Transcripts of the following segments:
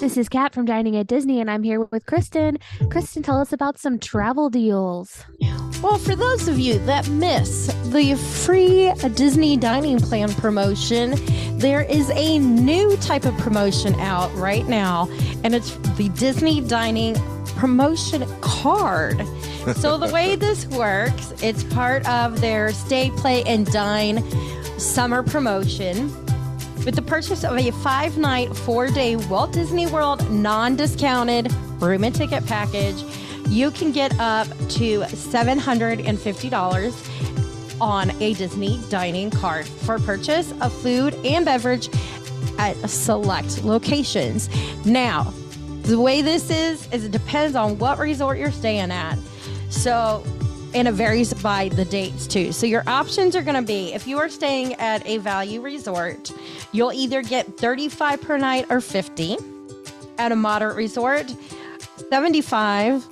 This is Kat from Dining at Disney, and I'm here with Kristen. Kristen, tell us about some travel deals. Well, for those of you that miss the free Disney dining plan promotion, there is a new type of promotion out right now, and it's the Disney Dining Promotion Card. So the way this works, it's part of their Stay, Play, and Dine summer promotion. With the purchase of a 5-night, 4-day Walt Disney World non-discounted room and ticket package, you can get up to $750 on a Disney dining card for purchase of food and beverage at select locations. Now, the way this is it depends on what resort you're staying at. So, and it varies by the dates too. So your options are going to be, if you are staying at a value resort, you'll either get $35 per night or $50. At a moderate resort, $75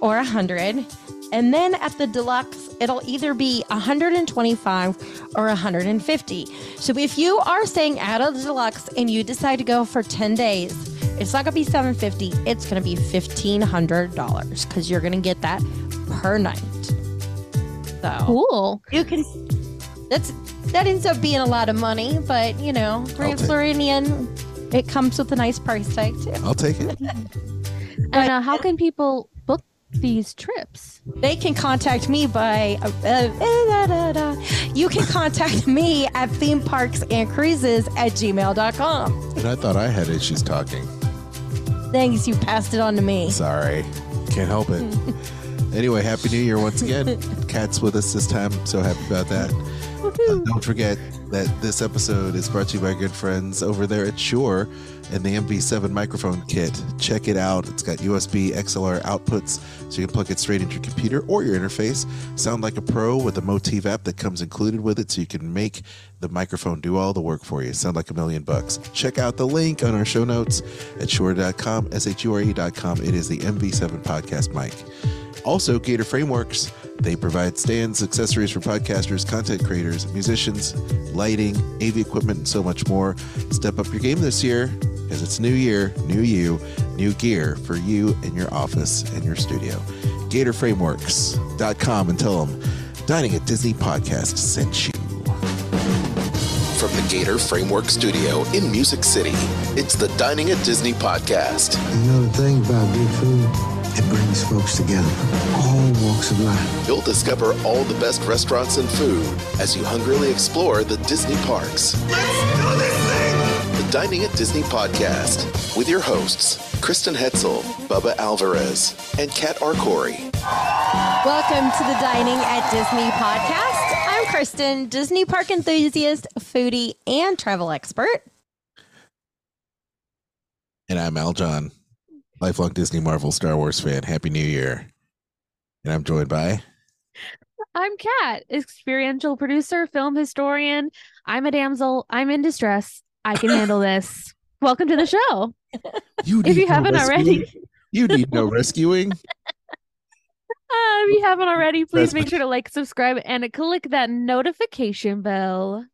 or $100. And then at the deluxe, it'll either be $125 or $150. So if you are staying at a deluxe and you decide to go for 10 days, it's not going to be $750. It's going to be $1,500 because you're going to get that per night. So cool. You can. That ends up being a lot of money, but you know, for a Floridian, it comes with a nice price tag too. I'll take it. And how can people book these trips? They can contact me by. You can contact me at themeparksandcruises@gmail.com. And I thought I had issues talking. Thanks, you passed it on to me. Sorry, can't help it. Anyway, Happy New Year once again. Kat's with us this time. So happy about that. Don't forget that this episode is brought to you by good friends over there at Shure and the MV7 microphone kit. Check it out. It's got USB XLR outputs, so you can plug it straight into your computer or your interface. Sound like a pro with a Motive app that comes included with it, so you can make the microphone do all the work for you. Sound like $1,000,000. Check out the link on our show notes at shure.com, shure.com. It is the MV7 podcast mic. Also, Gator Frameworks, they provide stands, accessories for podcasters, content creators, musicians, lighting, AV equipment, and so much more. Step up your game this year, because it's new year, new you, new gear for you and your office and your studio. GatorFrameworks.com, and tell them Dining at Disney Podcast sent you. From the Gator Framework Studio in Music City, it's the Dining at Disney Podcast. You know the thing about good food? It brings folks together, all walks of life. You'll discover all the best restaurants and food as you hungrily explore the Disney parks. Let's do this thing! The Dining at Disney Podcast with your hosts, Kristen Hetzel, Bubba Alvarez, and Kat R. Corey. Welcome to the Dining at Disney Podcast. I'm Kristen, Disney park enthusiast, foodie, and travel expert. And I'm Aljohn, lifelong Disney, Marvel, Star Wars fan. Happy New Year. And I'm joined by... I'm Kat, experiential producer, film historian. I'm a damsel. I'm in distress. I can handle this. Welcome to the show. You need no rescuing. If you haven't already, please make sure to like, subscribe, and click that notification bell.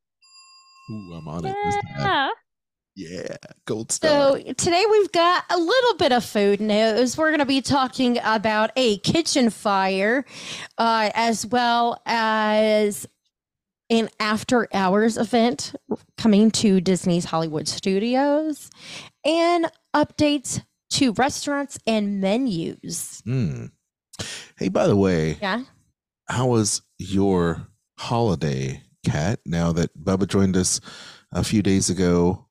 Ooh, I'm on it this time. Yeah, gold star. So today we've got a little bit of food news. We're going to be talking about a kitchen fire, as well as an after hours event coming to Disney's Hollywood Studios, and updates to restaurants and menus. Hey, by the way, how was your holiday, Kat? Now that Bubba joined us a few days ago,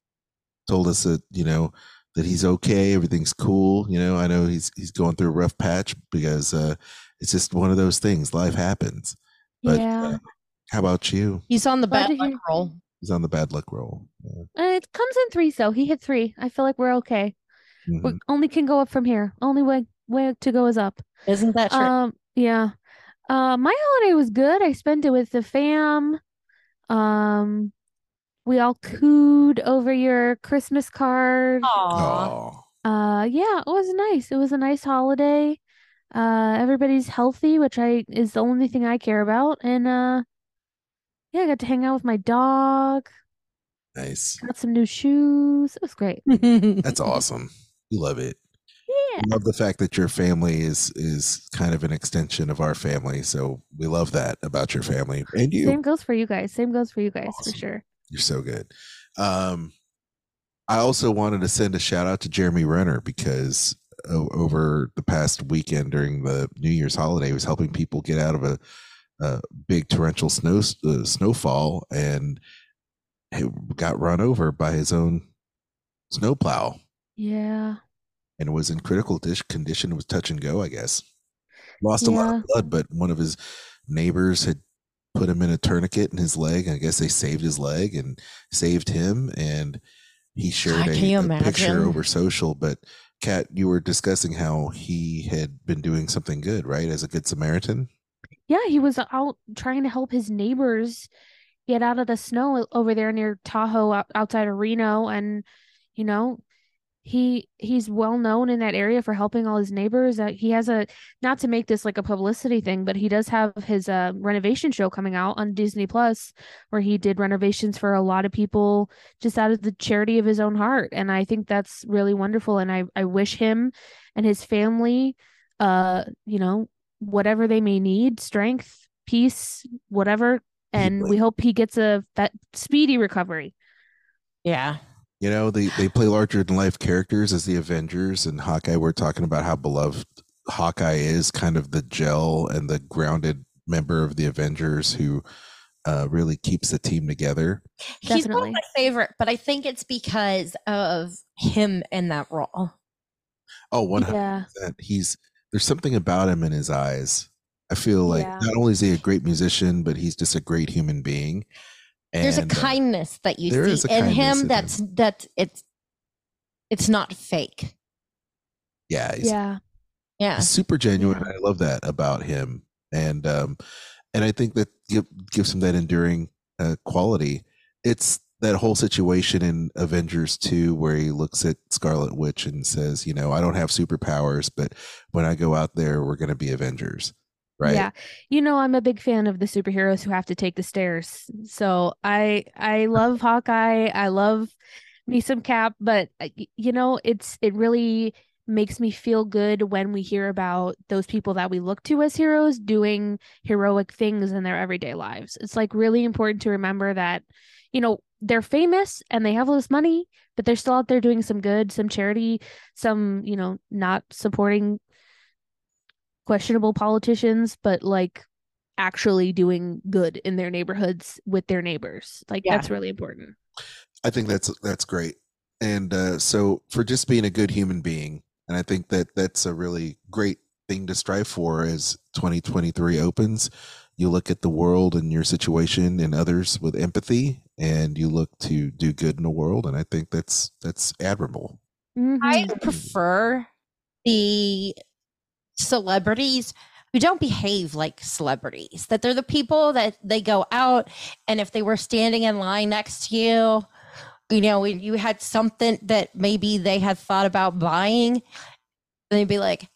told us that, you know, that he's okay, everything's cool. You know, I know he's going through a rough patch because it's just one of those things. Life happens. But how about you? He's on the bad luck roll. Yeah. It comes in threes, though. He hit three. I feel like we're okay. Mm-hmm. We only can go up from here. Only way to go is up. Isn't that true? Yeah. My holiday was good. I spent it with the fam. We all cooed over your Christmas card. Aww. Yeah, it was nice. It was a nice holiday. Everybody's healthy, which is the only thing I care about. And yeah, I got to hang out with my dog. Nice. Got some new shoes. It was great. That's awesome. You love it. Yeah. I love the fact that your family is kind of an extension of our family. So we love that about your family and you. Same goes for you guys. Awesome. For sure. You're so good. I also wanted to send a shout out to Jeremy Renner because over the past weekend during the New Year's holiday, he was helping people get out of a big torrential snowfall and he got run over by his own snowplow. Yeah. And was in critical condition. It was touch and go, I guess. Lost a lot of blood, but one of his neighbors had put him in a tourniquet in his leg. I guess they saved his leg and saved him. And he shared a picture over social. But Kat, you were discussing how he had been doing something good, right? As a good Samaritan. Yeah, he was out trying to help his neighbors get out of the snow over there near Tahoe outside of Reno. And, you know, he's well known in that area for helping all his neighbors. He has not to make this like a publicity thing, but he does have his renovation show coming out on Disney Plus, where he did renovations for a lot of people just out of the charity of his own heart. And I think that's really wonderful. And I wish him and his family, you know, whatever they may need, strength, peace, whatever. And we hope he gets a speedy recovery. Yeah. You know, they play larger than life characters as the Avengers and Hawkeye. We're talking about how beloved Hawkeye is, kind of the gel and the grounded member of the Avengers who really keeps the team together. Definitely. He's one of my favorite, but I think it's because of him in that role. Oh, 100%. Yeah. There's something about him in his eyes. I feel like not only is he a great musician, but he's just a great human being. And there's a kindness that you see in him that's it's not fake. Yeah. He's super genuine. Yeah. I love that about him. And I think that gives him that enduring quality. It's that whole situation in Avengers 2 where he looks at Scarlet Witch and says, you know, I don't have superpowers, but when I go out there, we're going to be Avengers. Right. Yeah. You know, I'm a big fan of the superheroes who have to take the stairs. So I love Hawkeye. I love me some Cap, but you know, it really makes me feel good when we hear about those people that we look to as heroes doing heroic things in their everyday lives. It's like really important to remember that, you know, they're famous and they have all this money, but they're still out there doing some good, some charity, some, you know, not supporting questionable politicians, but like actually doing good in their neighborhoods with their neighbors. Like that's really important. I think that's great. And so for just being a good human being, and I think that's a really great thing to strive for as 2023 opens. You look at the world and your situation and others with empathy, and you look to do good in the world. And I think that's admirable. Mm-hmm. I prefer the celebrities who don't behave like celebrities, that they're the people that they go out, and if they were standing in line next to you, you know, and you had something that maybe they had thought about buying, they'd be like,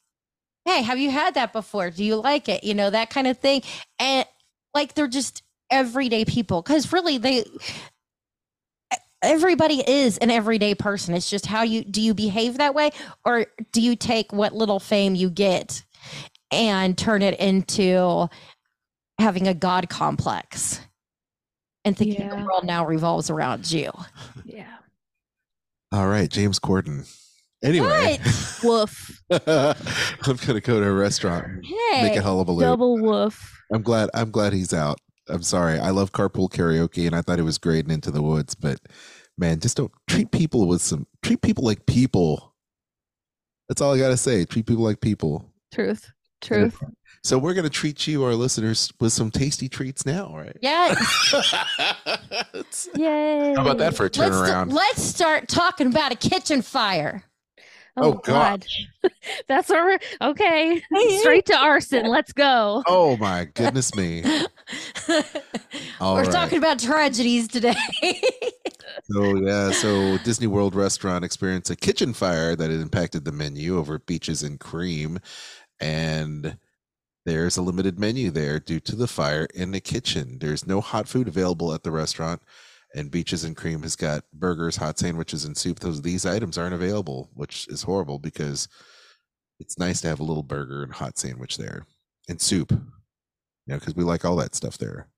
hey, have you had that before? Do you like it? You know, that kind of thing. And like, they're just everyday people, because really everybody is an everyday person. It's just how do you behave that way, or do you take what little fame you get and turn it into having a God complex and thinking the world now revolves around you? Yeah. All right, James Corden. Anyway, what? Woof. I'm gonna go to a restaurant. Hey, make a hullabaloo. Double woof. I'm glad he's out. I'm sorry. I love Carpool Karaoke, and I thought it was great and Into the Woods, but man, just don't treat people like people. That's all I gotta say. Treat people like people. Truth. So we're going to treat you, our listeners, with some tasty treats now, right? Yeah. Yay. How about that for a turnaround? Let's start talking about a kitchen fire. Oh God. That's where we're, okay. Straight to arson. Let's go. Oh my goodness me. We're talking about tragedies today. So Disney World restaurant experienced a kitchen fire that had impacted the menu over at Beaches and Cream. And there's a limited menu there due to the fire in the kitchen. There's no hot food available at the restaurant. And Beaches and Cream has got burgers, hot sandwiches, and soup. These items aren't available, which is horrible because it's nice to have a little burger and hot sandwich there and soup, because we like all that stuff there.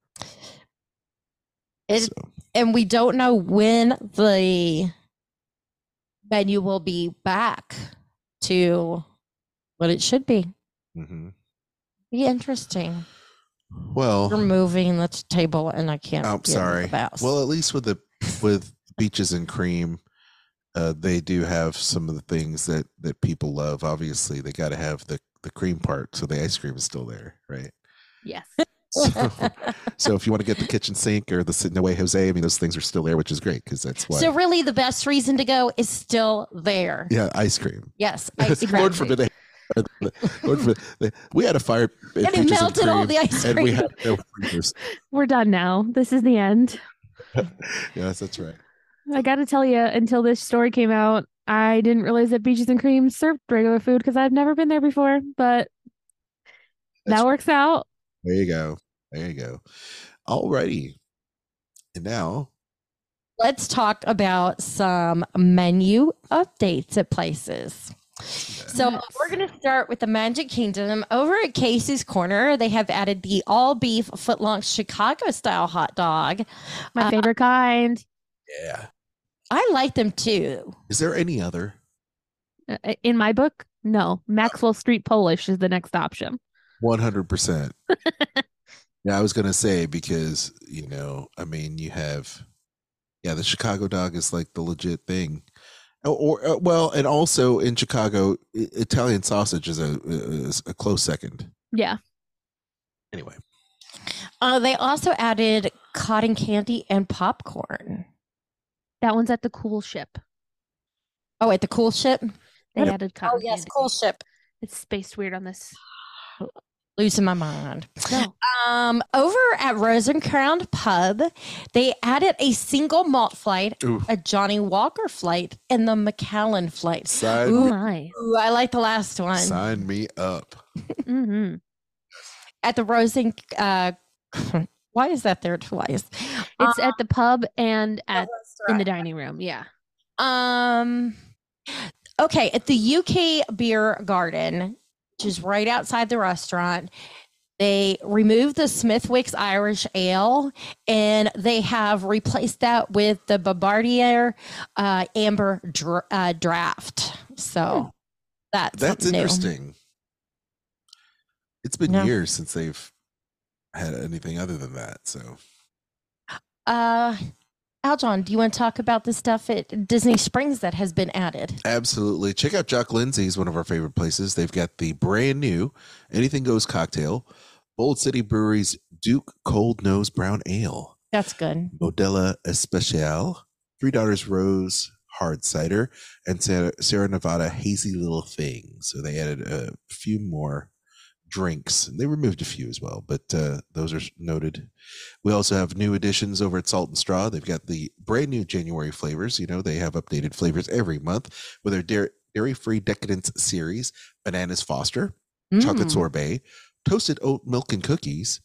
And we don't know when the menu will be back to what it should be. Mm-hmm. Be interesting. Well, you're moving the table and I can't. I'm sorry. Well, at least with Beaches and Cream, they do have some of the things that people love. Obviously, they got to have the cream part, so the ice cream is still there, right? Yes. So if you want to get the kitchen sink or the sitting away Jose, I mean, those things are still there, which is great because that's why. So really, the best reason to go is still there. Yeah, ice cream. Yes, ice cream. Lord forbid they. We had a fire and it melted all the ice cream. We had no freezers. We're done now. This is the end. Yes, that's right. I got to tell you, until this story came out, I didn't realize that Beaches and Cream served regular food because I've never been there before, but that works out. There you go. There you go. All righty. And now let's talk about some menu updates at places. So we're going to start with the Magic Kingdom. Over at Casey's Corner, they have added the all-beef footlong Chicago-style hot dog. My favorite kind. Yeah. I like them, too. Is there any other? In my book, no. Maxwell Street Polish is the next option. 100%. Yeah, I was going to say because, you have... Yeah, the Chicago dog is like the legit thing. And also in Chicago, Italian sausage is a close second. Yeah. Anyway. They also added cotton candy and popcorn. That one's at the Cool Ship. Oh, at the Cool Ship? They added cotton candy. Oh, yes, Cool Ship. It's spaced weird on this. Losing my mind. No. Over at Rosencrown Pub, they added a single malt flight, a Johnny Walker flight, and the Macallan flight. Ooh, I like the last one. Sign me up. Mm-hmm. At the why is that there twice? It's at the pub and in the dining room. Yeah. Okay, at the UK Beer Garden, which is right outside the restaurant, they removed the Smithwick's Irish Ale, and they have replaced that with the Bombardier Amber Draft. So that's interesting. It's been years since they've had anything other than that. So, Aljohn, do you want to talk about the stuff at Disney Springs that has been added? Absolutely. Check out Jock Lindsey's, one of our favorite places. They've got the brand new Anything Goes cocktail, Bold City Brewery's Duke Cold Nose Brown Ale. That's good. Modella Especial, Three Daughters Rose Hard Cider, and Sierra Nevada Hazy Little Thing. So they added a few more drinks, and they removed a few as well, but those are noted. We also have new additions over at Salt and Straw. They've got the brand new January flavors. They have updated flavors every month with their dairy-free decadence series, bananas Foster, chocolate sorbet, toasted oat milk and cookies,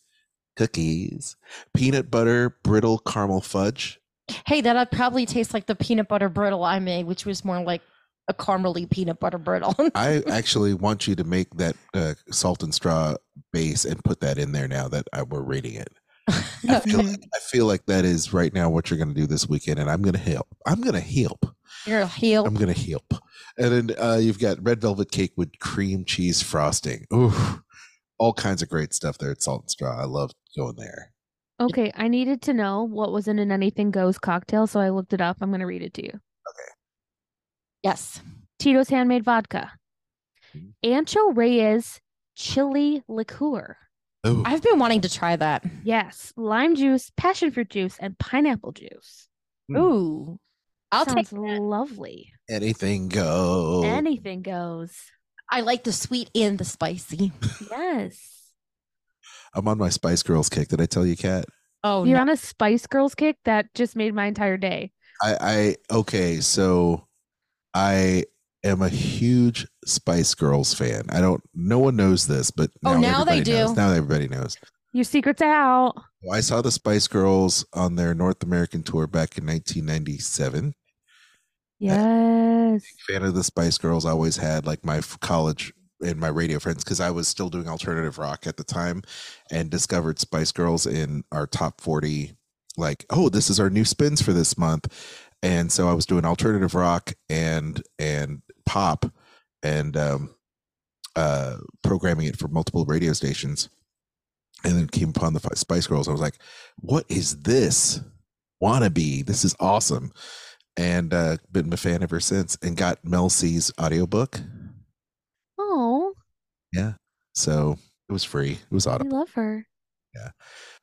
peanut butter brittle caramel fudge. Hey, that'd probably taste like the peanut butter brittle I made, which was more like a caramely peanut butter brittle. I actually want you to make that Salt and Straw base and put that in there now that we're rating it. I feel like that is right now what you're going to do this weekend, and I'm going to help. I'm going to help. And then you've got red velvet cake with cream cheese frosting. Ooh, all kinds of great stuff there at Salt and Straw. I love going there. Okay, I needed to know what was in an Anything Goes cocktail, so I looked it up. I'm going to read it to you. Okay. Yes. Tito's Handmade Vodka. Ancho Reyes chili liqueur. Ooh. I've been wanting to try that. Yes. Lime juice, passion fruit juice, and pineapple juice. Ooh. I'll take that. Lovely. Anything goes. Anything goes. I like the sweet and the spicy. Yes. I'm on my Spice Girls kick. Did I tell you, Kat? Oh, you're on a Spice Girls kick? That just made my entire day. Okay, so I am a huge Spice Girls fan. No one knows this, but now they do. Now everybody knows. Your secret's out. I saw the Spice Girls on their North American tour back in 1997. Yes. Fan of the Spice Girls. I always had like my college and my radio friends, because I was still doing alternative rock at the time, and discovered Spice Girls in our top 40. Like, oh, this is our new spins for this month. And so I was doing alternative rock and pop and programming it for multiple radio stations. And then came upon the Spice Girls. I was like, what is this? Wannabe. This is awesome. And been a fan ever since, and got Mel C's audiobook. Oh. Yeah. So it was free. It was Audible. I love her. Yeah.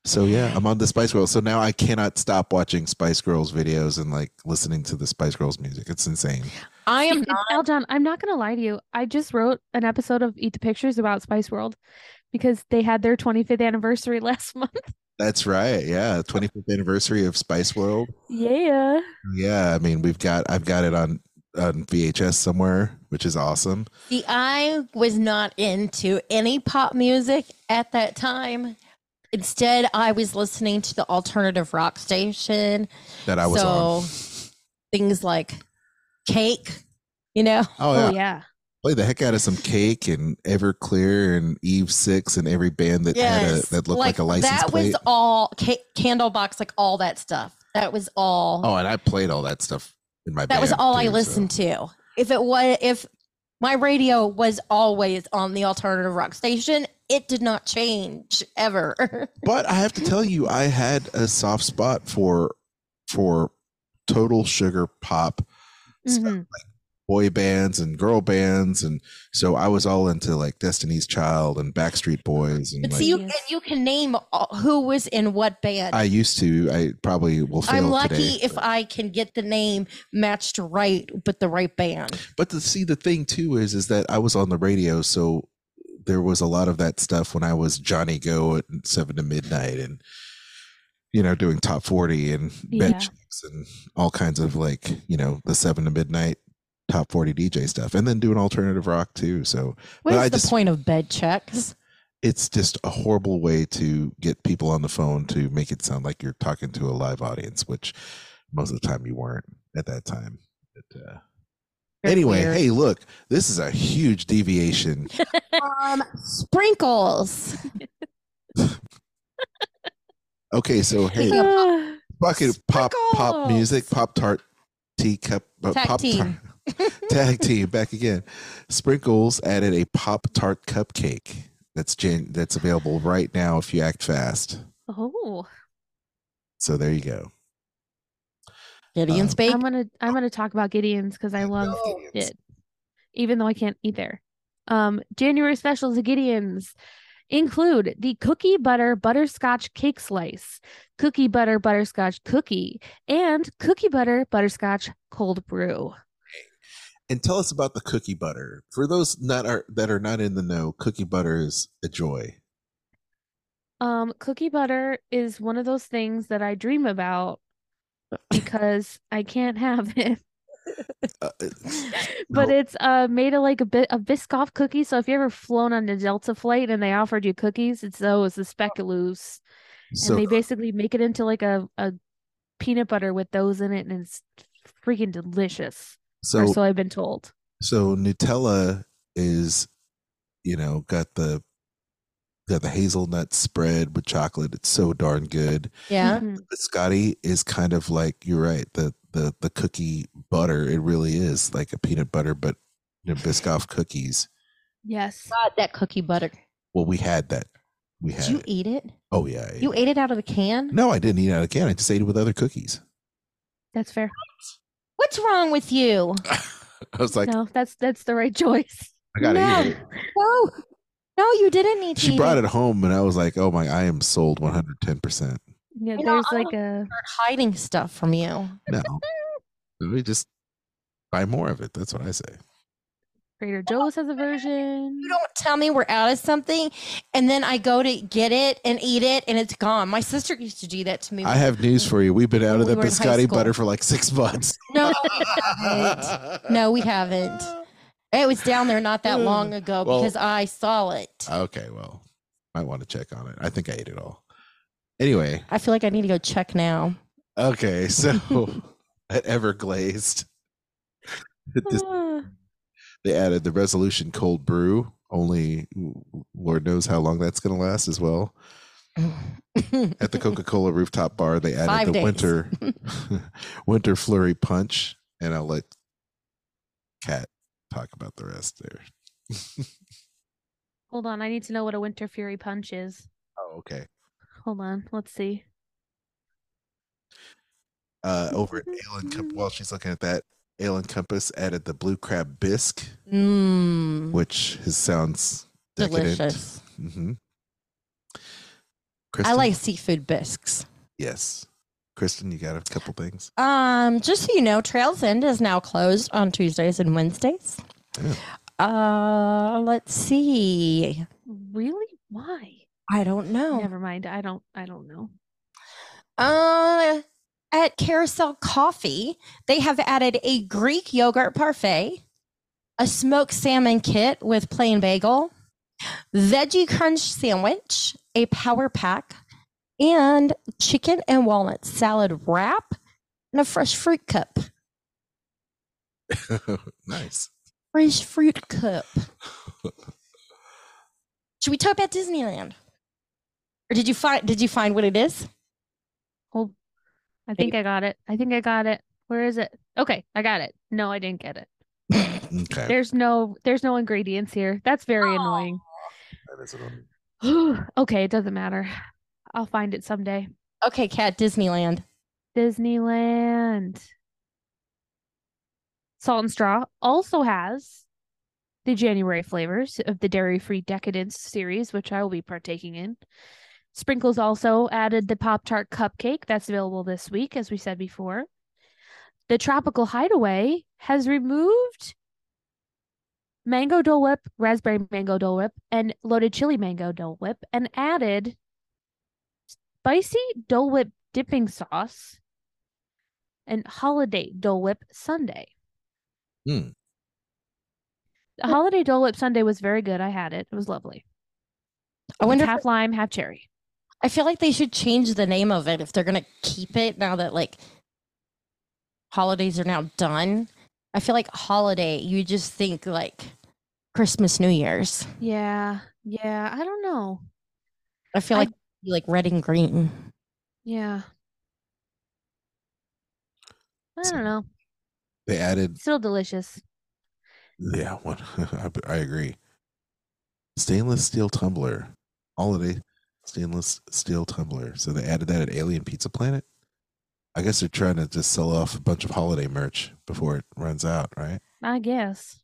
So yeah, I'm on the Spice Girls. So now I cannot stop watching Spice Girls videos and like listening to the Spice Girls music. It's insane. I am not. Aljohn, I'm not going to lie to you. I just wrote an episode of Eat the Pictures about Spice World because they had their 25th anniversary last month. That's right. Yeah. 25th anniversary of Spice World. Yeah. Yeah. I mean, I've got it on VHS somewhere, which is awesome. See, I was not into any pop music at that time. Instead, I was listening to the alternative rock station that I was on. Things like Cake, you know? Oh, yeah. Play the heck out of some Cake and Everclear and Eve Six and every band that that looked like a license plate. That was all Candlebox, like all that stuff. That was all. Oh, and I played all that stuff in my band. That was all I listened to. If my radio was always on the alternative rock station, it did not change ever. But I have to tell you, I had a soft spot for total sugar pop, like boy bands and girl bands, and so I was all into like Destiny's Child and Backstreet Boys. And you can name who was in what band. I used to. I probably will fail. I'm lucky if I can get the name matched right with the right band. But the thing too is that I was on the radio, so there was a lot of that stuff when I was Johnny Go at 7 to midnight, and you know, doing top 40 and bed checks and all kinds of like, you know, the 7 to midnight top 40 DJ stuff, and then doing alternative rock too. So what is the point of bed checks? It's just a horrible way to get people on the phone to make it sound like you're talking to a live audience, which most of the time you weren't at that time. But, anyway, hey, look, this is a huge deviation. Sprinkles. Okay, so hey, bucket pop music, Pop Tart, teacup, Pop Tart. Tag team back again. Sprinkles added a Pop Tart cupcake. That's available right now if you act fast. Oh. So there you go. Gideon's bake. I'm gonna talk about Gideon's because I love it, even though I can't eat there. January specials at Gideon's include the cookie butter butterscotch cake slice, cookie butter butterscotch cookie, and cookie butter butterscotch cold brew. And tell us about the cookie butter. For those that are not in the know, cookie butter is a joy. Cookie butter is one of those things that I dream about, because I can't have it. But it's made of like a bit of Biscoff cookies. So if you ever flown on the Delta flight and they offered you cookies, it's those, the speculoos. So, and they basically make it into like a peanut butter with those in it, and it's freaking delicious. So I've been told. So Nutella is, you know, got the hazelnut spread with chocolate. It's so darn good. Yeah. Biscotti is kind of like, you're right, the cookie butter. It really is like a peanut butter, but you know, Biscoff cookies. Yes. God, that cookie butter. Well, we had that. Did you eat it? Oh yeah. You ate it out of a can? No, I didn't eat it out of a can. I just ate it with other cookies. That's fair. What's wrong with you? I was like, no, that's the right choice. I gotta eat it. No. No, you didn't need to. She brought it home, and I was like, "Oh my! I am sold 110%." Yeah, there's like a hiding stuff from you. No, we just buy more of it. That's what I say. Trader Joe's has a version. You don't tell me we're out of something, and then I go to get it and eat it, and it's gone. My sister used to do that to me. I have news for you. We've been out of the biscotti butter for like 6 months. No, we haven't. It was down there not that long ago because I saw it. Okay, well, I want to check on it. I think I ate it all. Anyway. I feel like I need to go check now. Okay, so at Everglazed, they added the Resolution Cold Brew. Only Lord knows how long that's going to last as well. At the Coca-Cola rooftop bar, they added winter flurry punch. And I'll let Kat talk about the rest there. Hold on, I need to know what a winter fury punch is. Oh, okay. Hold on, let's see. Over at Ale & Compass, while she's looking at that, Ale & Compass added the blue crab bisque, which sounds decadent. Delicious. Mm-hmm. Kristen? I like seafood bisques. Yes. Kristen, you got a couple things? Just so you know, Trails End is now closed on Tuesdays and Wednesdays. Yeah. Let's see. Really? Why? I don't know. Never mind. I don't know. At Carousel Coffee, they have added a Greek yogurt parfait, a smoked salmon kit with plain bagel, veggie crunch sandwich, a power pack, and chicken and walnut salad wrap, and a fresh fruit cup. Nice. Fresh fruit cup. Should we talk about Disneyland? Or did you find what it is? Well, I think I got it. Where is it? Okay, I got it. No, I didn't get it. Okay. There's no ingredients here. That's very annoying. That is annoying. Okay, it doesn't matter. I'll find it someday. Okay, Kat, Disneyland. Salt and Straw also has the January flavors of the dairy-free decadence series, which I will be partaking in. Sprinkles also added the Pop-Tart cupcake that's available this week, as we said before. The Tropical Hideaway has removed Mango Dole Whip, Raspberry Mango Dole Whip, and Loaded Chili Mango Dole Whip, and added Spicy Dole Whip Dipping Sauce and Holiday Dole Whip Sundae. The Holiday Dole Whip Sundae was very good. I had it. It was lovely. I wonder half lime, half cherry. I feel like they should change the name of it if they're going to keep it now that like holidays are now done. I feel like holiday, you just think like Christmas, New Year's. Yeah. I don't know. I feel like you like red and green. Yeah. I don't know. They added. Still delicious. Yeah, I agree. Stainless steel tumbler. Holiday stainless steel tumbler. So they added that at Alien Pizza Planet. I guess they're trying to just sell off a bunch of holiday merch before it runs out, right? I guess.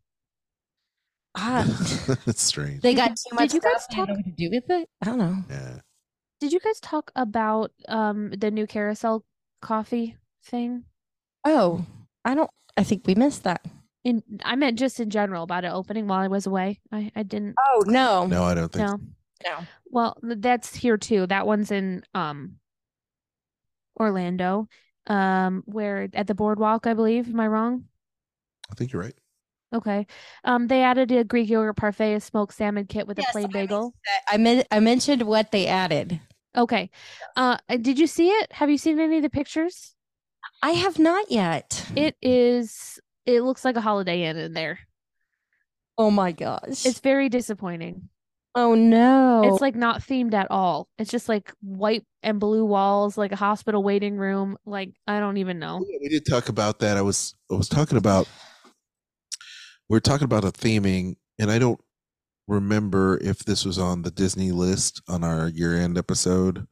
That's strange. They got too much stuff. I don't know what to do with it. I don't know. Yeah. Did you guys talk about the new Carousel Coffee thing? Oh, I think we missed that. I meant just in general about it opening while I was away. I didn't. Oh, no. No, I don't think so. No. Well, that's here too. That one's in Orlando, where at the boardwalk, I believe. Am I wrong? I think you're right. Okay. They added a Greek yogurt parfait, a smoked salmon kit with a plain bagel. I mentioned what they added. Okay. Did you see it? Have you seen any of the pictures? I have not yet. It looks like a Holiday Inn in there. Oh my gosh. It's very disappointing. Oh no. It's like not themed at all. It's just like white and blue walls, like a hospital waiting room. Like, I don't even know. We did talk about that. I was talking about, we're talking about a theming, and I don't remember if this was on the Disney list on our year-end episode,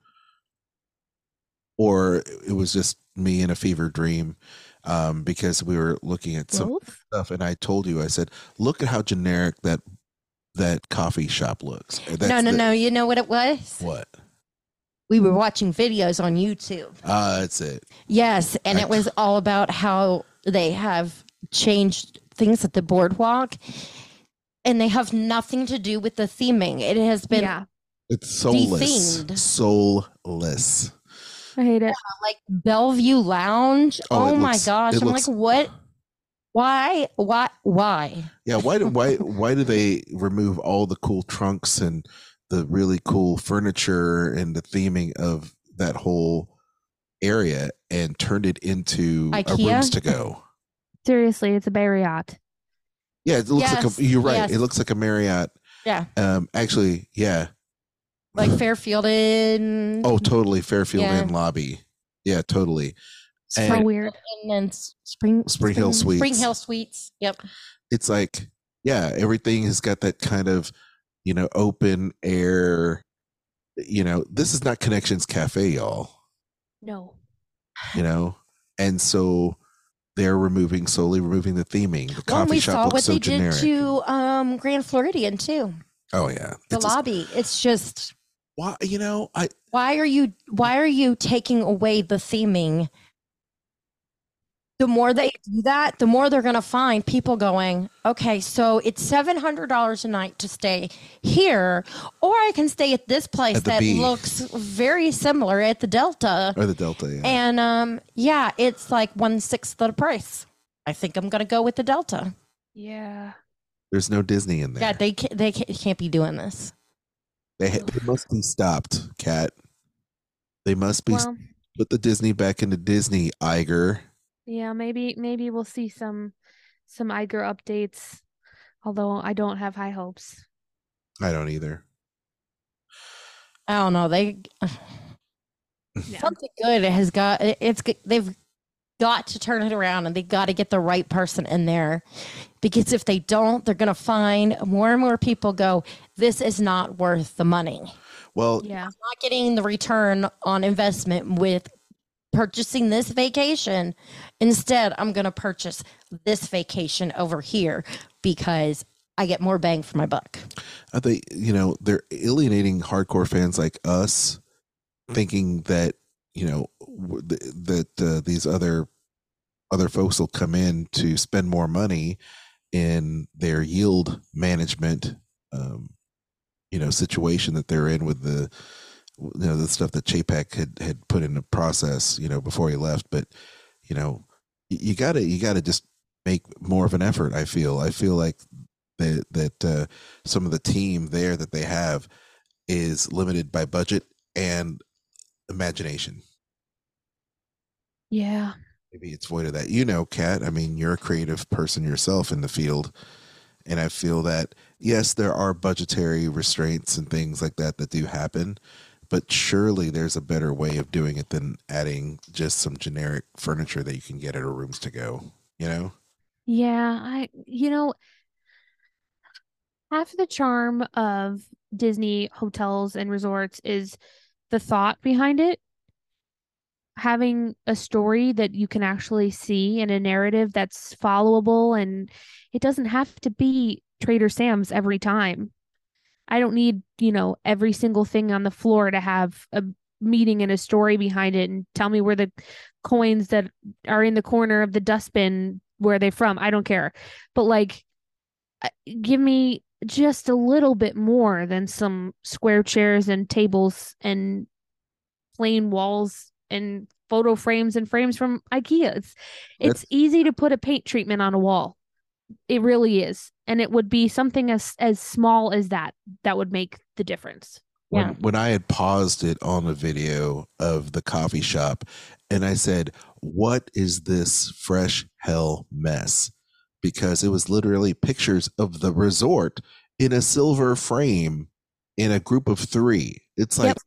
or it was just me in a fever dream. Because we were looking at some stuff, and I told you, I said, look at how generic that that coffee shop looks. No. You know what it was? What? We were watching videos on YouTube. That's it. Yes. And it was all about how they have changed things at the boardwalk and they have nothing to do with the theming. It has been. Yeah. It's soulless. De-themed. Soulless. I hate it. Like Bellevue Lounge. Oh my gosh. I'm like, what? Why? Yeah. Why do they remove all the cool trunks and the really cool furniture and the theming of that whole area and turned it into IKEA? A rooms to go? Seriously, it's a Marriott. Yeah, it looks like you're right. Yes. It looks like a Marriott. Yeah. Actually, yeah. Like Fairfield Inn. Oh, totally. Fairfield Inn lobby. Yeah, totally. And so weird. And then Spring Hill Suites. Spring Hill Suites. Yep. It's like, yeah, everything has got that kind of, you know, open air. You know, this is not Connections Cafe, y'all. No. You know, and so they're solely removing the theming. The coffee shop looks so generic. We saw what they did to Grand Floridian too. Oh yeah, the lobby. It's just. Why, you know, why are you taking away the theming? The more they do that, the more they're going to find people going, okay, so it's $700 a night to stay here, or I can stay at this place that looks very similar at the Delta. Or the Delta, yeah. And it's like 1/6 of the price. I think I'm going to go with the Delta. Yeah. There's no Disney in there. Yeah, they can't be doing this. They must be stopped, Kat. They must be put the Disney back into Disney, Iger. Yeah, maybe we'll see some Iger updates, although I don't have high hopes. I don't either. I don't know. Something good has got it's. They've got to turn it around, and they got to get the right person in there, because if they don't, they're going to find more and more people go, this is not worth the money. Well, yeah, I'm not getting the return on investment with purchasing this vacation. Instead, I'm going to purchase this vacation over here because I get more bang for my buck. I think, you know, they're alienating hardcore fans like us, thinking that, you know, that these other folks will come in to spend more money in their yield management, you know, situation that they're in with the, you know, the stuff that JPEG had put in the process, you know, before he left. But, you know, you gotta just make more of an effort. I feel like that some of the team there that they have is limited by budget and imagination. Yeah. Maybe it's void of that. You know, Kat, I mean, you're a creative person yourself in the field. And I feel that, yes, there are budgetary restraints and things like that do happen. But surely there's a better way of doing it than adding just some generic furniture that you can get at a rooms to go, you know? Yeah. Half the charm of Disney hotels and resorts is the thought behind it. Having a story that you can actually see and a narrative that's followable, and it doesn't have to be Trader Sam's every time. I don't need, you know, every single thing on the floor to have a meaning and a story behind it, and tell me where the coins that are in the corner of the dustbin, where they're from. I don't care. But like, give me just a little bit more than some square chairs and tables and plain walls and photo frames and frames from IKEA. It's easy to put a paint treatment on a wall. It really is. And it would be something as small as that would make the difference. Yeah. When I had paused it on a video of the coffee shop and I said, what is this fresh hell mess? Because it was literally pictures of the resort in a silver frame in a group of three. It's like, yep.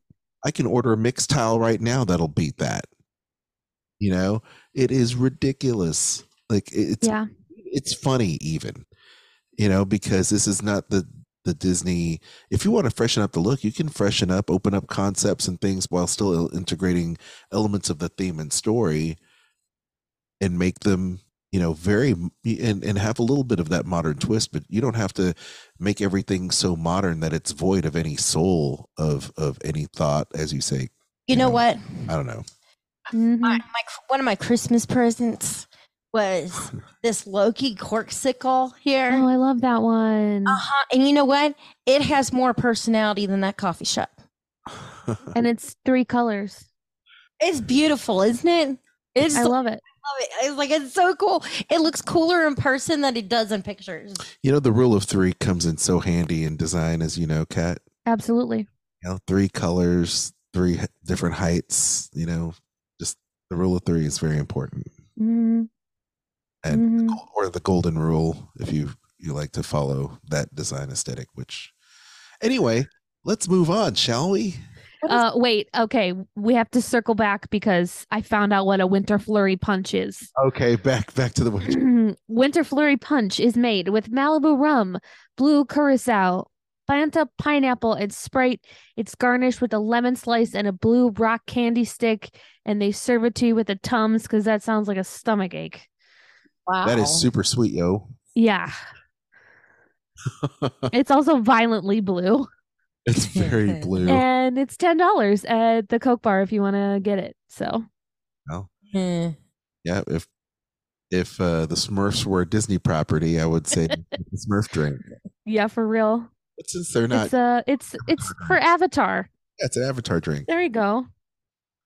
I can order a mixed tile right now that'll beat that. You know, it is ridiculous. Like it's funny even, you know, because this is not the Disney. If you want to freshen up the look, you can freshen up, open up concepts and things while still integrating elements of the theme and story and make them you know, very, and have a little bit of that modern twist, but you don't have to make everything so modern that it's void of any soul, of any thought, as you say. You know what? I don't know. Mm-hmm. One of my Christmas presents was this Loki corksicle here. Oh, I love that one. Uh-huh. And you know what? It has more personality than that coffee shop. And it's 3 colors. It's beautiful, isn't it? I love it. It's like, it's so cool. It looks cooler in person than it does in pictures. You know, the rule of 3 comes in so handy in design, as you know, Kat. Absolutely. You know, 3 colors, 3 different heights, you know, just the rule of 3 is very important. Mm-hmm. And or the golden rule, if you like to follow that design aesthetic, which anyway, let's move on, shall we? Wait. Okay. We have to circle back because I found out what a winter flurry punch is. Okay. Back to the winter. Winter flurry punch is made with Malibu rum, blue curacao, Fanta pineapple, and Sprite. It's garnished with a lemon slice and a blue rock candy stick. And they serve it to you with a Tums because that sounds like a stomach ache. Wow. That is super sweet, yo. Yeah. It's also violently blue. It's very blue. And it's $10 at the Coke bar if you want to get it. So. Oh. Mm. Yeah, if the Smurfs were a Disney property, I would say the Smurf drink. Yeah, for real. But since they're not. It's for Avatar. Yeah, it's an Avatar drink. There you go.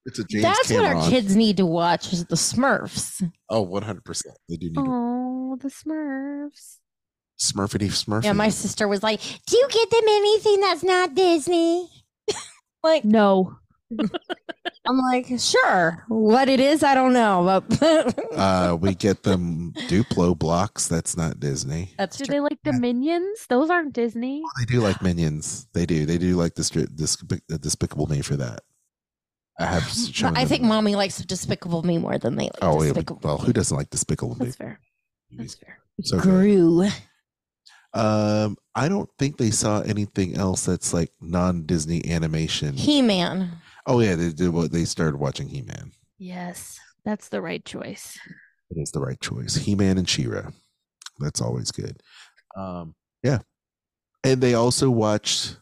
It's a James That's Cameron. What our kids need to watch is the Smurfs. Oh, 100%. They do need the Smurfs. Smurfity Smurf. Yeah, my sister was like, do you get them anything that's not Disney? Like, no. I'm like, sure. What it is, I don't know. We get them Duplo blocks. That's not Disney. That's true. Do they like the Minions? Those aren't Disney. Oh, they do like Minions. They do like the Despicable Me for that. I think mommy likes Despicable Me more than they like Despicable Me. Well, who doesn't like Despicable Me? That's fair. That's fair. So Gru. I don't think they saw anything else that's like non-Disney animation. He-Man. Oh yeah, they did. They started watching He-Man. Yes, that's the right choice. It is the right choice. He-Man and She-Ra. That's always good. Yeah, and they also watched.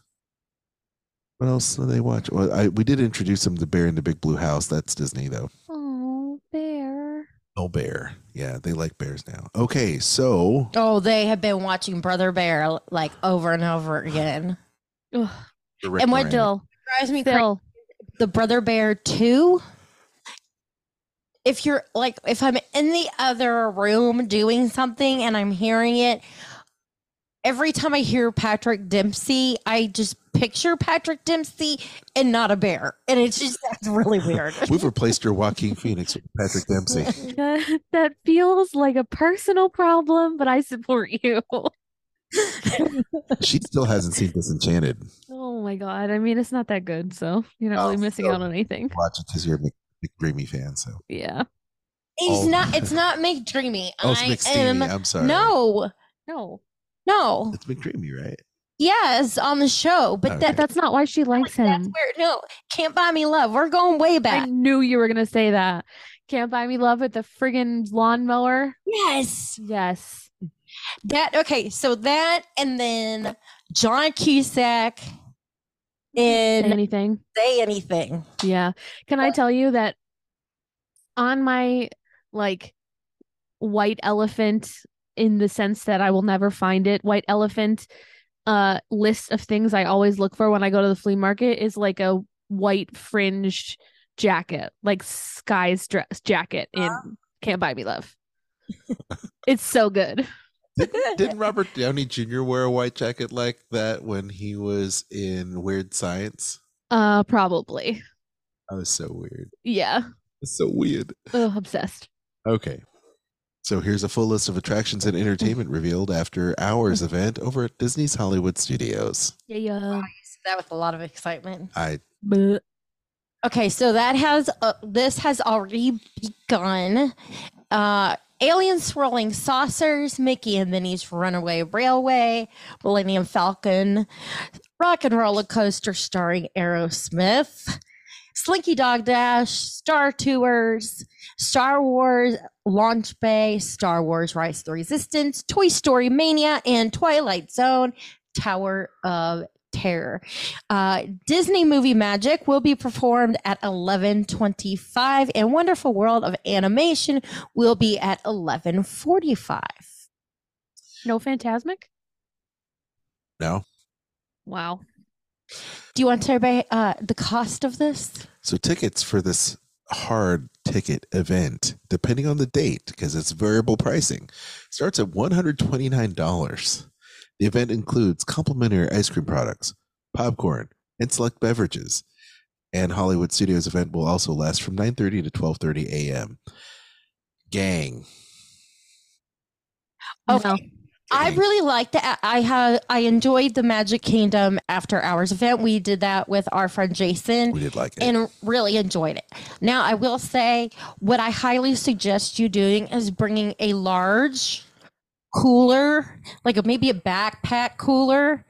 What else did they watch? Well, we did introduce them to Bear in the Big Blue House. That's Disney though. Oh, Bear. Oh, Bear. Yeah, they like bears now. Okay, so. Oh, they have been watching Brother Bear like over and over again. And what drives me crazy, the Brother Bear 2. If you're like, if I'm in the other room doing something and I'm hearing it, every time I hear Patrick Dempsey, I just picture Patrick Dempsey and not a bear. And it's just, that's really weird. We've replaced your Joaquin Phoenix with Patrick Dempsey. That feels like a personal problem, but I support you. She still hasn't seen Disenchanted. Oh my God. I mean, it's not that good. So you're not really missing out on anything. Watch it because you're a McDreamy fan. So yeah. It's not McDreamy. Oh, it's McSteamy. I'm sorry. No. It's McDreamy, right? Yes, on the show, but that's not why she likes him. That's weird. No, Can't Buy Me Love. We're going way back. I knew you were gonna say that. Can't Buy Me Love with the friggin' lawnmower. Yes. That okay. So that, and then John Cusack in Say Anything. Yeah. Can I tell you that on my like white elephant, in the sense that I will never find it, white elephant list of things I always look for when I go to the flea market is like a white fringed jacket, like Sky's dress jacket in Can't Buy Me Love. It's so good. Didn't Robert Downey Jr. wear a white jacket like that when he was in Weird Science? Probably. That was so weird. Yeah. It's so weird. Oh, obsessed. Okay. So here's a full list of attractions and entertainment revealed after hours event over at Disney's Hollywood Studios. Yeah. Wow, you said that with a lot of excitement. Okay, so that has this has already begun. Alien swirling saucers, Mickey and Minnie's Runaway Railway, Millennium Falcon, Rock and Roller Coaster starring Aerosmith, Slinky Dog Dash, Star Tours, Star Wars Launch Bay, Star Wars Rise of the Resistance, Toy Story Mania, and Twilight Zone Tower of Terror. Disney Movie Magic will be performed at 11:25, and Wonderful World of Animation will be at 11:45. No Fantasmic? No. Wow. Do you want to tell everybody the cost of this? So tickets for this hard ticket event, depending on the date, because it's variable pricing, starts at $129. The event includes complimentary ice cream products, popcorn, and select beverages. And Hollywood Studios event will also last from 9:30 to 12:30 a.m. Gang. Okay. No. I really liked that. I enjoyed the Magic Kingdom After Hours event. We did that with our friend Jason. We did like it. And really enjoyed it. Now, I will say what I highly suggest you doing is bringing a large cooler, like maybe a backpack cooler,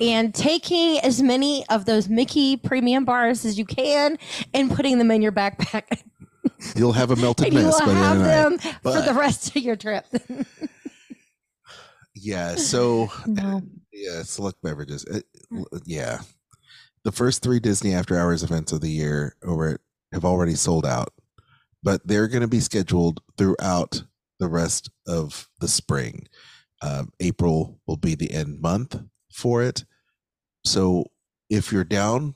and taking as many of those Mickey premium bars as you can and putting them in your backpack. You'll have a melted mess. You'll have them for the rest of your trip. Yeah, so no. Yeah, select beverages. Yeah, the first three Disney After Hours events of the year over it have already sold out, but they're going to be scheduled throughout the rest of the spring. April will be the end month for it. So if you're down,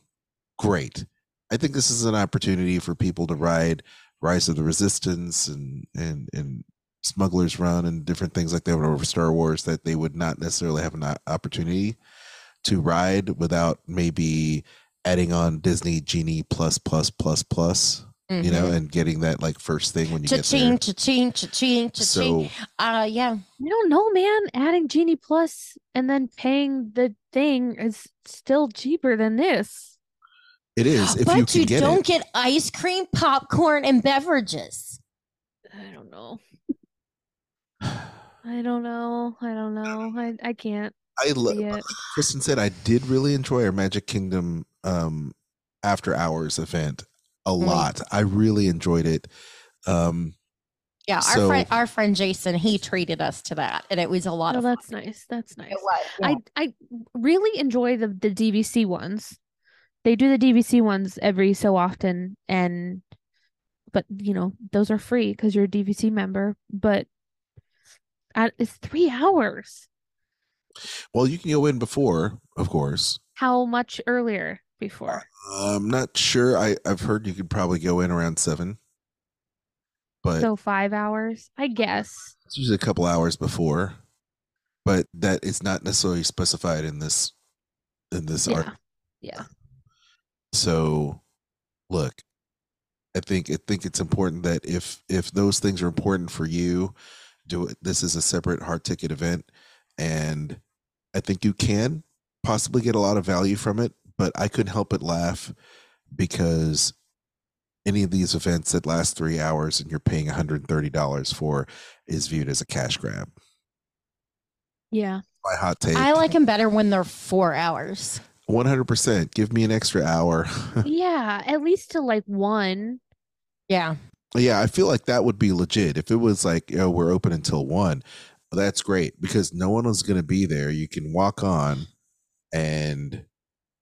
great. I think this is an opportunity for people to ride Rise of the Resistance and Smuggler's Run and different things like that over Star Wars that they would not necessarily have an opportunity to ride without maybe adding on Disney Genie plus, mm-hmm. you know, and getting that like first thing when you cha-ching, get there. Cha-ching, cha-ching, cha-ching. So, yeah, I don't know, man. Adding Genie Plus and then paying the thing is still cheaper than this. It is, if but you can get don't it. Get ice cream, popcorn, and beverages. I don't know. I don't know. I can't. I love. Kristen said I did really enjoy our Magic Kingdom After Hours event a lot. Mm-hmm. I really enjoyed it. Our friend Jason, he treated us to that, and it was a lot of fun. That's nice. It was, yeah. I really enjoy the DVC ones. They do the DVC ones every so often, but you know those are free because you're a DVC member, but. It's 3 hours. Well, you can go in before, of course. How much earlier before? I'm not sure. I've heard you could probably go in around 7. But so 5 hours, I guess. It's usually a couple hours before, but that is not necessarily specified in this article. Yeah. So, look, I think it's important that if those things are important for you. Do it. This is a separate hard ticket event, and I think you can possibly get a lot of value from it, but I couldn't help but laugh because any of these events that last 3 hours and you're paying $130 for is viewed as a cash grab. Yeah. My hot take. I like them better when they're 4 hours. 100%. Give me an extra hour. Yeah. At least to like one. Yeah. Yeah, I feel like that would be legit. If it was like, we're open until 1, that's great because no one was going to be there. You can walk on, and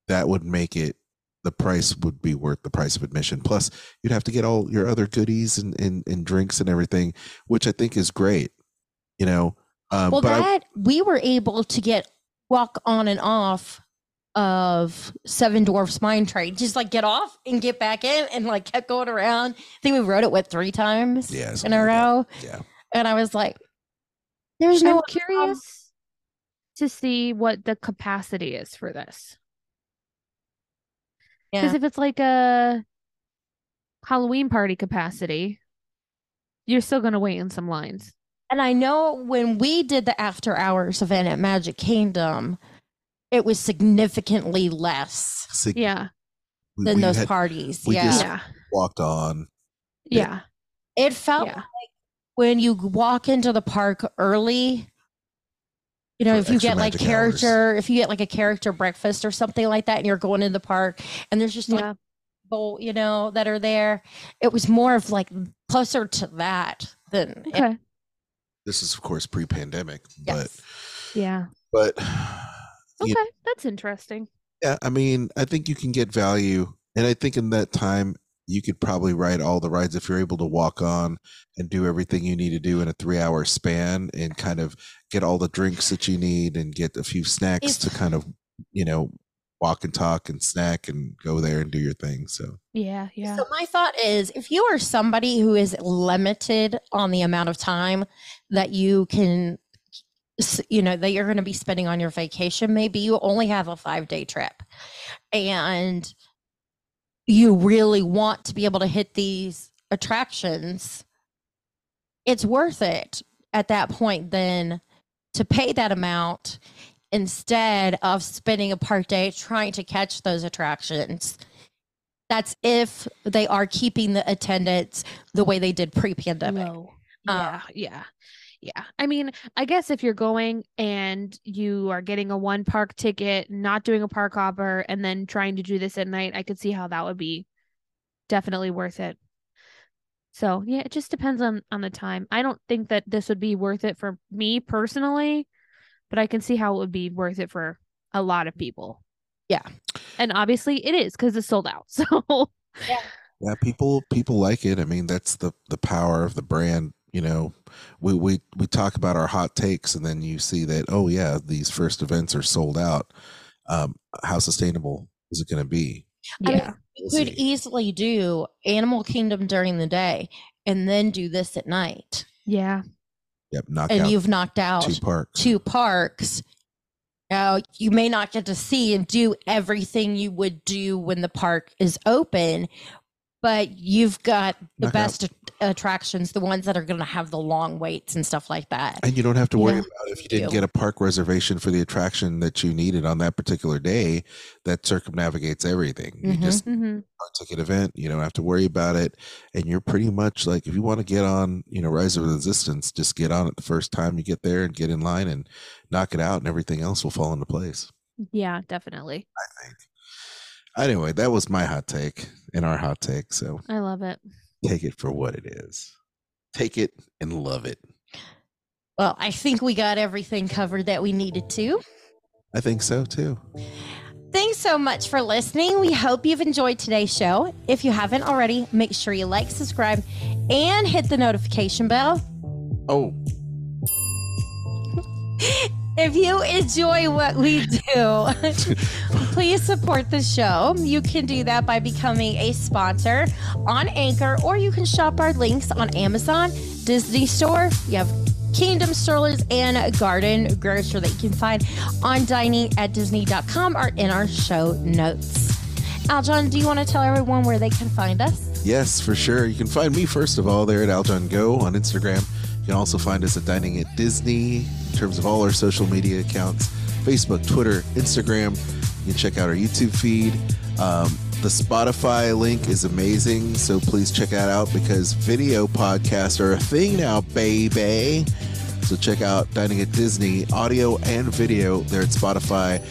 that would make it, the price would be worth the price of admission. Plus, you'd have to get all your other goodies and drinks and everything, which I think is great. You know, we were able to walk on and off of Seven Dwarfs Mine Train, just like get off and get back in, and like kept going around. I think we rode it 3 times in a row. Yeah, and I was like, "There's no." I'm curious to see what the capacity is for this. Yeah, because if it's like a Halloween party capacity, you're still gonna wait in some lines. And I know when we did the After Hours event at Magic Kingdom, it was significantly less than those parties. We just walked on. Yeah. It felt like when you walk into the park early, you know, if you get like if you get like a character breakfast or something like that, and you're going in the park and there's just like people, you know, that are there. It was more of like closer to that than. Okay. This is, of course, pre-pandemic, yes. But yeah, but okay, know, that's interesting. Yeah, I mean, I think you can get value, and I think in that time you could probably ride all the rides if you're able to walk on and do everything you need to do in a 3-hour span, and kind of get all the drinks that you need and get a few snacks to kind of, you know, walk and talk and snack and go there and do your thing. So yeah. So my thought is, if you are somebody who is limited on the amount of time that you can, you know, that you're going to be spending on your vacation, maybe you only have a 5-day trip and you really want to be able to hit these attractions, it's worth it at that point then to pay that amount instead of spending a part day trying to catch those attractions. That's if they are keeping the attendance the way they did pre-pandemic. No. Yeah. I mean, I guess if you're going and you are getting a 1-park ticket, not doing a park hopper, and then trying to do this at night, I could see how that would be definitely worth it. So yeah, it just depends on the time. I don't think that this would be worth it for me personally, but I can see how it would be worth it for a lot of people. Yeah. And obviously it is, because it's sold out. So yeah, people like it. I mean, that's the power of the brand. You know, we talk about our hot takes, and then you see that, oh yeah, these first events are sold out. How sustainable is it going to be? Yeah, you could easily do Animal Kingdom during the day and then do this at night. Yeah. Yep. You've knocked out 2 parks. Now, you may not get to see and do everything you would do when the park is open, but you've got the best attractions, the ones that are going to have the long waits and stuff like that. And you don't have to worry about if you didn't get a park reservation for the attraction that you needed on that particular day. That circumnavigates everything. Mm-hmm. You just ticket event, you don't have to worry about it. And you're pretty much like, if you want to get on, you know, Rise of the Resistance, just get on it the first time you get there and get in line and knock it out, and everything else will fall into place. Yeah, definitely. I think. Anyway, that was my hot take and our hot take. So I love it. Take it for what it is. Take it and love it. Well, I think we got everything covered that we needed to. I think so too. Thanks so much for listening. We hope you've enjoyed today's show. If you haven't already, make sure you like, subscribe, and hit the notification bell. Oh. If you enjoy what we do, please support the show. You can do that by becoming a sponsor on Anchor, or you can shop our links on Amazon, Disney Store. You have Kingdom Strollers and Garden Grocer that you can find on diningatdisney.com or in our show notes. Aljohn, do you want to tell everyone where they can find us? Yes, for sure. You can find me, first of all, there at Aljohn Go on Instagram. You can also find us at Dining at Disney in terms of all our social media accounts, Facebook, Twitter, Instagram. You can check out our YouTube feed. The Spotify link is amazing, so please check that out, because video podcasts are a thing now, baby. So check out Dining at Disney, audio and video there at Spotify,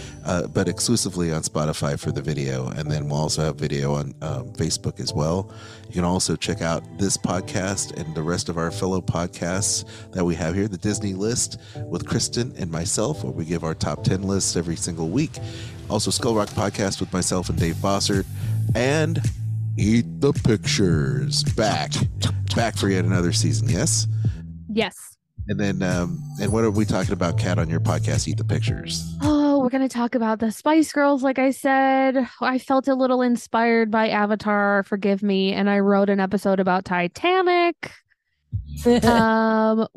but exclusively on Spotify for the video. And then we'll also have video on Facebook as well. You can also check out this podcast and the rest of our fellow podcasts that we have here, the Disney List with Kristen and myself, where we give our top 10 lists every single week. Also, Skull Rock Podcast with myself and Dave Bossert, and Eat the Pictures back for yet another season. Yes. And then, and what are we talking about, Kat, on your podcast, Eat the Pictures? Oh, we're going to talk about the Spice Girls. Like I said, I felt a little inspired by Avatar, forgive me. And I wrote an episode about Titanic. You know,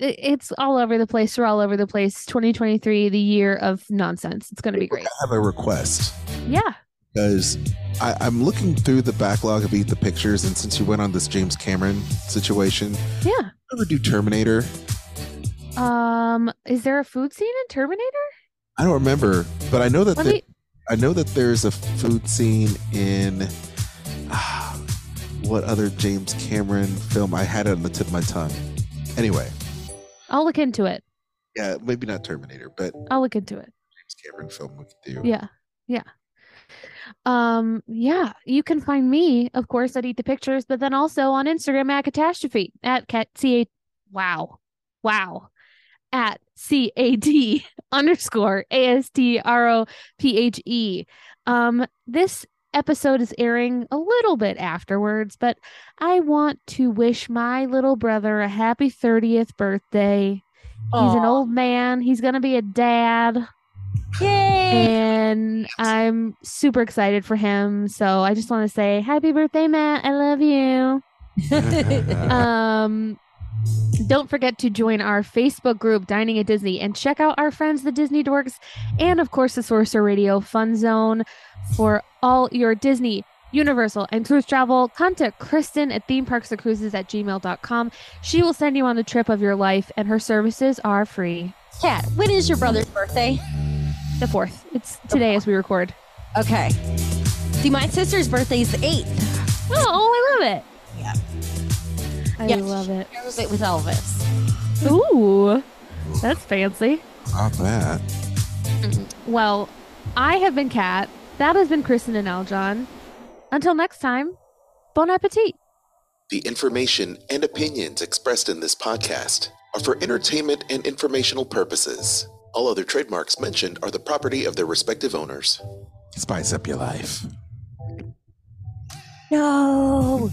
it's all over the place. We're all over the place. 2023, the year of nonsense. It's going to be great. I have a request. Yeah. Because I'm looking through the backlog of Eat the Pictures, and since you went on this James Cameron situation. Yeah. Ever do Terminator? Is there a food scene in Terminator? I don't remember, but I know that I know that there's a food scene in what other James Cameron film? I had it on the tip of my tongue. Anyway, I'll look into it. Yeah, maybe not Terminator, but I'll look into it. James Cameron film we could do. Yeah. Yeah, you can find me, of course, at Eat the Pictures, but then also on Instagram at Catastrophe, at Cat C-A, wow, at C-A-D underscore A-S-T-R-O-P-H-E. This episode is airing a little bit afterwards, but I want to wish my little brother a happy 30th birthday. Aww. He's an old man. He's going to be a dad. Yay! And I'm super excited for him. So I just want to say happy birthday, Matt. I love you. Don't forget to join our Facebook group, Dining at Disney, and check out our friends, the Disney Dorks, and of course, the Sorcerer Radio Fun Zone for all your Disney, Universal, and cruise travel. Contact Kristen at themeparksandcruises@gmail.com. She will send you on the trip of your life, and her services are free. Kat, when is your brother's birthday? The 4th. It's today as we record. Okay. See, my sister's birthday is the 8th. Oh, I love it. Yeah. I love it. I shares it with Elvis. Ooh, that's fancy. Not bad. Well, I have been Kat. That has been Kristen and Aljohn. Until next time, bon appetit. The information and opinions expressed in this podcast are for entertainment and informational purposes. All other trademarks mentioned are the property of their respective owners. Spice up your life. No.